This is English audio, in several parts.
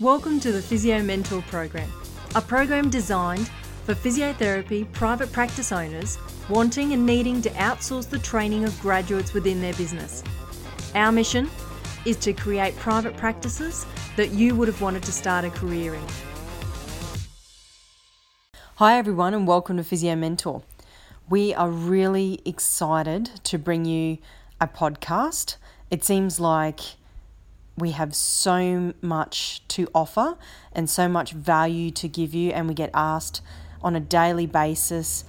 Welcome to the Physio Mentor program, a program designed for physiotherapy private practice owners wanting and needing to outsource the training of graduates within their business. Our mission is to create private practices that you would have wanted to start a career in. Hi everyone and welcome to Physio Mentor. We are really excited to bring you a podcast. It seems like we have so much to offer and so much value to give you, and we get asked on a daily basis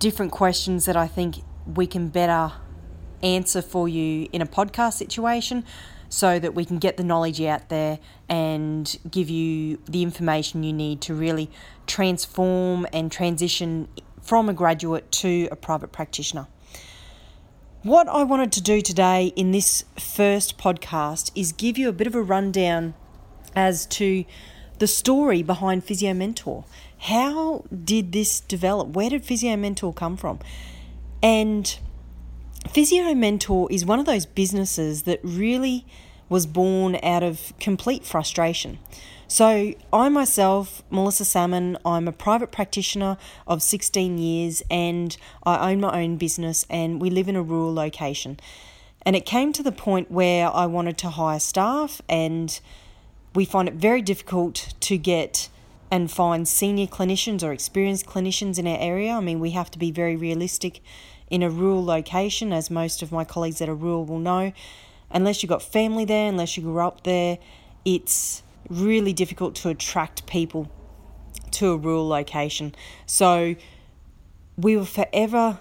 different questions that I think we can better answer for you in a podcast situation so that we can get the knowledge out there and give you the information you need to really transform and transition from a graduate to a private practitioner. What I wanted to do today in this first podcast is give you a bit of a rundown as to the story behind Physio Mentor. How did this develop? Where did Physio Mentor come from? And Physio Mentor is one of those businesses that really was born out of complete frustration. So I myself, Melissa Salmon, I'm a private practitioner of 16 years and I own my own business, and we live in a rural location. And it came to the point where I wanted to hire staff, and we find it very difficult to get and find senior clinicians or experienced clinicians in our area. I mean, we have to be very realistic in a rural location, as most of my colleagues that are rural will know. Unless you've got family there, unless you grew up there, it's really difficult to attract people to a rural location. So we were forever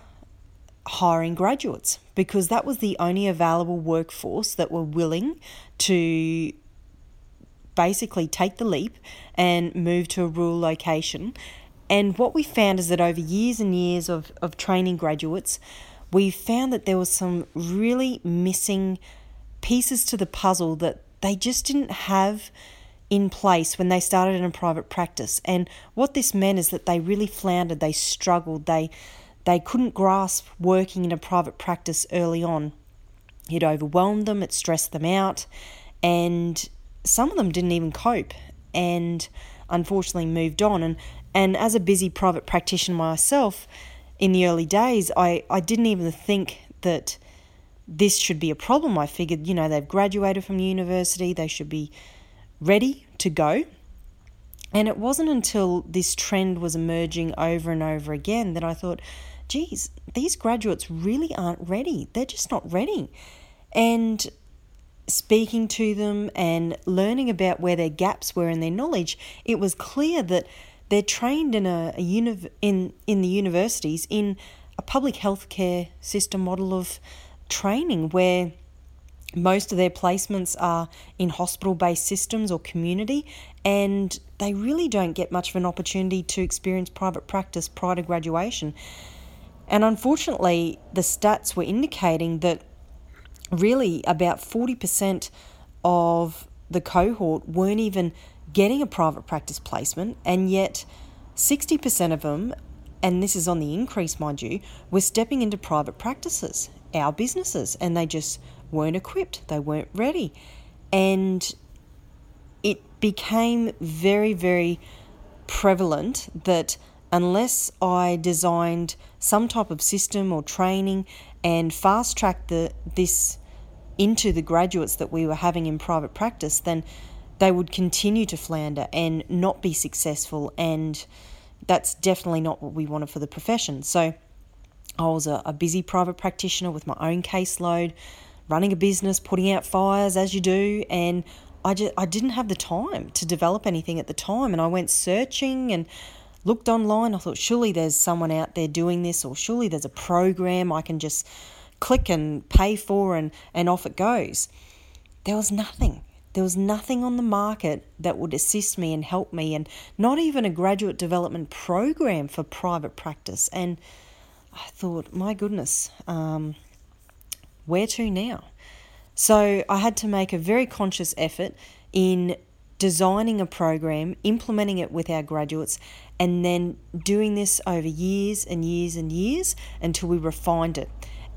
hiring graduates because that was the only available workforce that were willing to basically take the leap and move to a rural location. And what we found is that over years and years of training graduates, we found that there was some really missing pieces to the puzzle that they just didn't have in place when they started in a private practice. And what this meant is that they really floundered, they struggled, they couldn't grasp working in a private practice early on. It overwhelmed them, it stressed them out, and some of them didn't even cope and unfortunately moved on. And as a busy private practitioner myself, in the early days, I didn't even think that this should be a problem. I figured, they've graduated from university, they should be ready to go. And it wasn't until this trend was emerging over and over again that I thought, geez, these graduates really aren't ready. They're just not ready. And speaking to them and learning about where their gaps were in their knowledge, it was clear that they're trained in in the universities in a public healthcare system model of training where most of their placements are in hospital-based systems or community, and they really don't get much of an opportunity to experience private practice prior to graduation. And unfortunately, the stats were indicating that really about 40% of the cohort weren't even getting a private practice placement, and yet 60% of them, and this is on the increase, mind you, were stepping into private practices, our businesses, and they just weren't equipped, they weren't ready. And it became very, very prevalent that unless I designed some type of system or training and fast-tracked this into the graduates that we were having in private practice, then they would continue to flounder and not be successful, and that's definitely not what we wanted for the profession. So I was a busy private practitioner with my own caseload, running a business, putting out fires as you do, and I didn't have the time to develop anything at the time, and I went searching and looked online. I thought surely there's someone out there doing this, or surely there's a program I can just click and pay for and off it goes. There was nothing. There was nothing on the market that would assist me and help me, and not even a graduate development program for private practice. And I thought, my goodness, where to now? So I had to make a very conscious effort in designing a program, implementing it with our graduates, and then doing this over years and years and years until we refined it.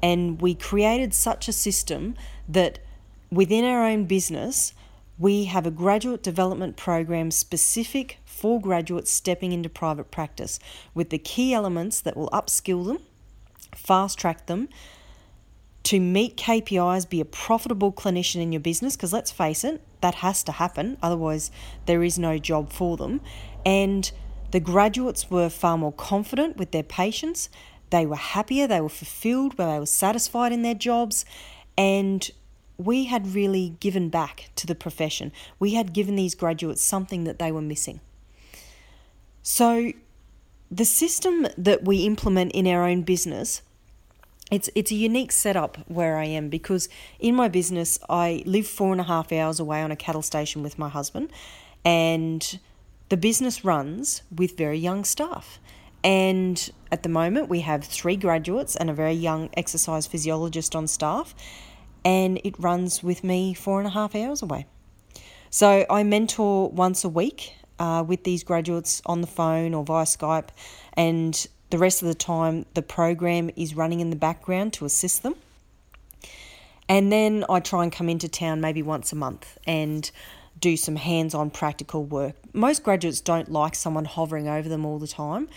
And we created such a system that within our own business, We have a graduate development program specific for graduates stepping into private practice with the key elements that will upskill them, fast-track them, to meet KPIs, be a profitable clinician in your business, because let's face it, that has to happen, otherwise there is no job for them. And the graduates were far more confident with their patients, they were happier, they were fulfilled, they were satisfied in their jobs, and we had really given back to the profession. We had given these graduates something that they were missing. So the system that we implement in our own business, it's a unique setup where I am, because in my business I live 4.5 hours away on a cattle station with my husband, and the business runs with very young staff. And at the moment we have 3 graduates and a very young exercise physiologist on staff, and it runs with me 4.5 hours away. So I mentor once a week with these graduates on the phone or via Skype, and the rest of the time the program is running in the background to assist them. And then I try and come into town maybe once a month and do some hands-on practical work. Most graduates don't like someone hovering over them all the time.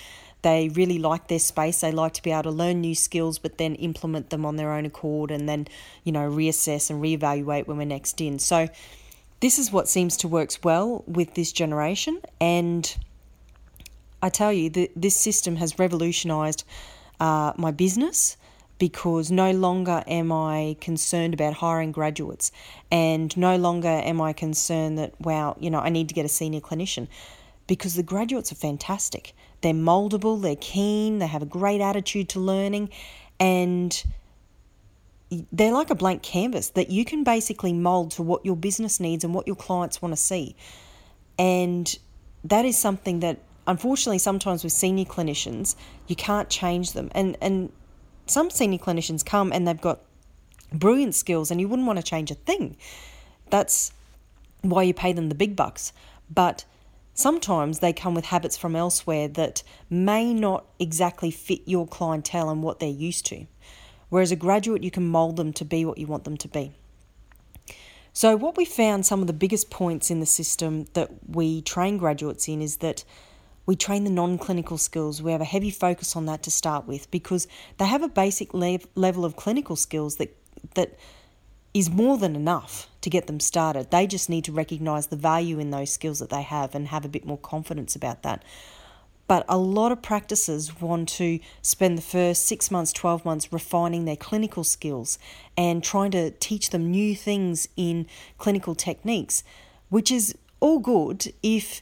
They really like their space. They like to be able to learn new skills but then implement them on their own accord, and then, you know, reassess and reevaluate when we're next in. So this is what seems to work well with this generation, and I tell you, this system has revolutionised my business, because no longer am I concerned about hiring graduates, and no longer am I concerned that, wow, you know, I need to get a senior clinician, because the graduates are fantastic. They're mouldable, they're keen, they have a great attitude to learning, and they're like a blank canvas that you can basically mould to what your business needs and what your clients want to see. And that is something that, unfortunately, sometimes with senior clinicians, you can't change them. And some senior clinicians come and they've got brilliant skills and you wouldn't want to change a thing. That's why you pay them the big bucks. But sometimes they come with habits from elsewhere that may not exactly fit your clientele and what they're used to. Whereas a graduate, you can mould them to be what you want them to be. So what we found, some of the biggest points in the system that we train graduates in, is that we train the non-clinical skills. We have a heavy focus on that to start with, because they have a basic level of clinical skills that is more than enough to get them started. They just need to recognise the value in those skills that they have and have a bit more confidence about that. But a lot of practices want to spend the first 6 months, 12 months refining their clinical skills and trying to teach them new things in clinical techniques, which is all good if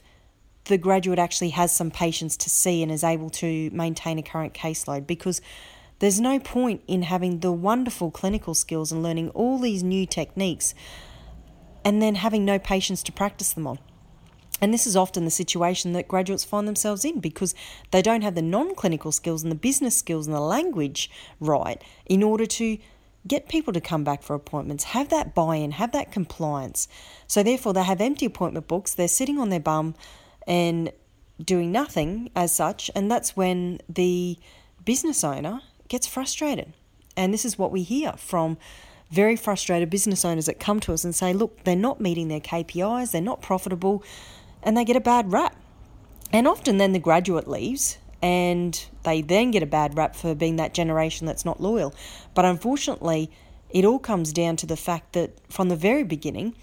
the graduate actually has some patients to see and is able to maintain a current caseload, because there's no point in having the wonderful clinical skills and learning all these new techniques and then having no patients to practice them on. And this is often the situation that graduates find themselves in, because they don't have the non-clinical skills and the business skills and the language right in order to get people to come back for appointments, have that buy-in, have that compliance. So therefore they have empty appointment books, they're sitting on their bum and doing nothing as such, and that's when the business owner gets frustrated. And this is what we hear from very frustrated business owners that come to us and say, look, they're not meeting their KPIs, they're not profitable, and they get a bad rap. And often then the graduate leaves and they then get a bad rap for being that generation that's not loyal. But unfortunately, it all comes down to the fact that from the very beginning,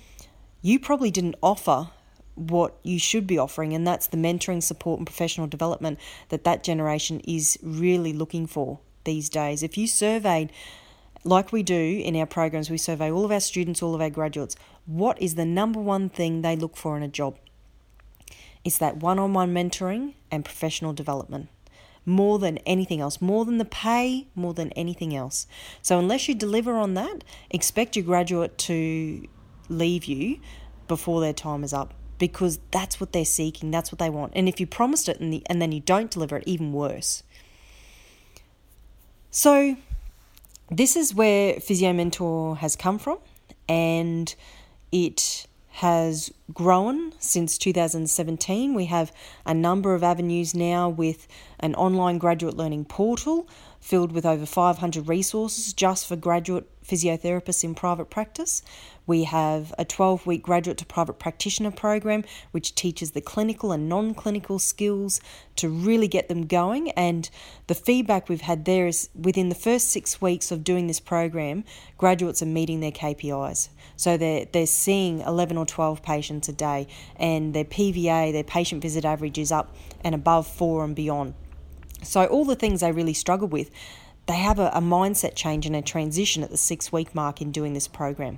you probably didn't offer what you should be offering, and that's the mentoring, support and professional development that generation is really looking for these days. If you surveyed, like we do in our programs, we survey all of our students, all of our graduates, what is the number one thing they look for in a job? It's that one-on-one mentoring and professional development, more than anything else, more than the pay, more than anything else. So unless you deliver on that, expect your graduate to leave you before their time is up, because that's what they're seeking, that's what they want. And if you promised it and then you don't deliver it, even worse. So this is where Physio Mentor has come from, and it has grown since 2017. We have a number of avenues now with an online graduate learning portal filled with over 500 resources just for graduate physiotherapists in private practice. We have a 12-week graduate to private practitioner program, which teaches the clinical and non-clinical skills to really get them going. And the feedback we've had there is within the first 6 weeks of doing this program, graduates are meeting their KPIs. So they're seeing 11 or 12 patients a day, and their PVA, their patient visit average, is up and above 4 and beyond. So all the things they really struggle with, they have a mindset change and a transition at the 6-week mark in doing this program.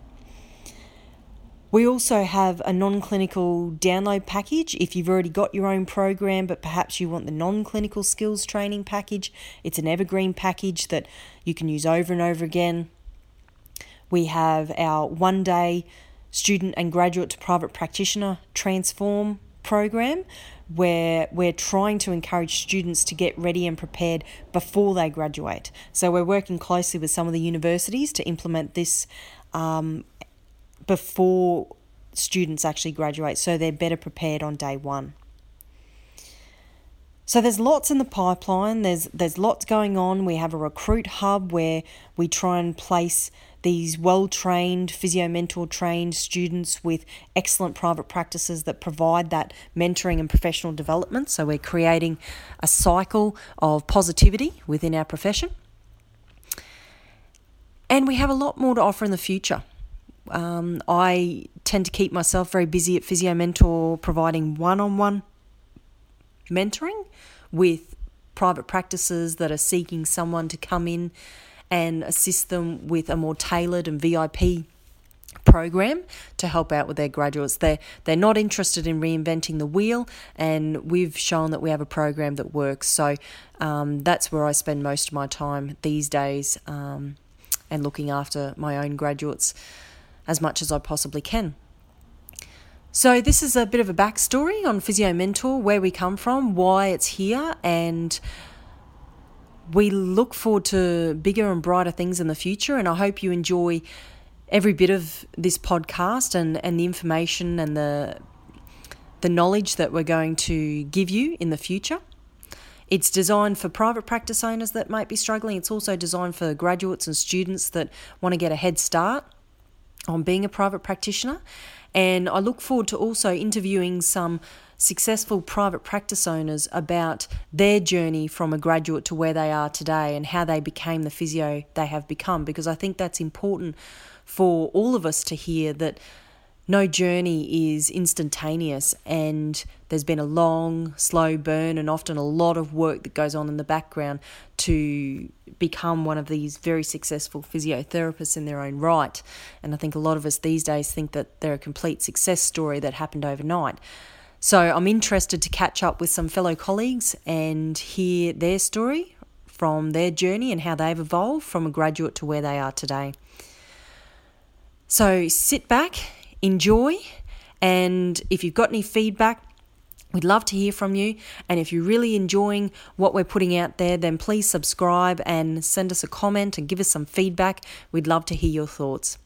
We also have a non-clinical download package. If you've already got your own program, but perhaps you want the non-clinical skills training package, it's an evergreen package that you can use over and over again. We have our one-day student and graduate to private practitioner transform program, where we're trying to encourage students to get ready and prepared before they graduate. So we're working closely with some of the universities to implement this before students actually graduate, so they're better prepared on day one. So there's lots in the pipeline. There's lots going on. We have a recruit hub where we try and place these well-trained, Physio Mentor trained students with excellent private practices that provide that mentoring and professional development. So we're creating a cycle of positivity within our profession. And we have a lot more to offer in the future. I tend to keep myself very busy at Physio Mentor, providing one-on-one mentoring with private practices that are seeking someone to come in and assist them with a more tailored and VIP program to help out with their graduates. They're not interested in reinventing the wheel, and we've shown that we have a program that works. So that's where I spend most of my time these days, and looking after my own graduates as much as I possibly can. So this is a bit of a backstory on Physio Mentor, where we come from, why it's here, and we look forward to bigger and brighter things in the future. And I hope you enjoy every bit of this podcast and the information and the knowledge that we're going to give you in the future. It's designed for private practice owners that might be struggling. It's also designed for graduates and students that want to get a head start on being a private practitioner. And I look forward to also interviewing some successful private practice owners about their journey from a graduate to where they are today and how they became the physio they have become, because I think that's important for all of us to hear that no journey is instantaneous, and there's been a long, slow burn and often a lot of work that goes on in the background to become one of these very successful physiotherapists in their own right. And I think a lot of us these days think that they're a complete success story that happened overnight. So I'm interested to catch up with some fellow colleagues and hear their story from their journey and how they've evolved from a graduate to where they are today. So sit back, enjoy, and if you've got any feedback, we'd love to hear from you. And if you're really enjoying what we're putting out there, then please subscribe and send us a comment and give us some feedback. We'd love to hear your thoughts.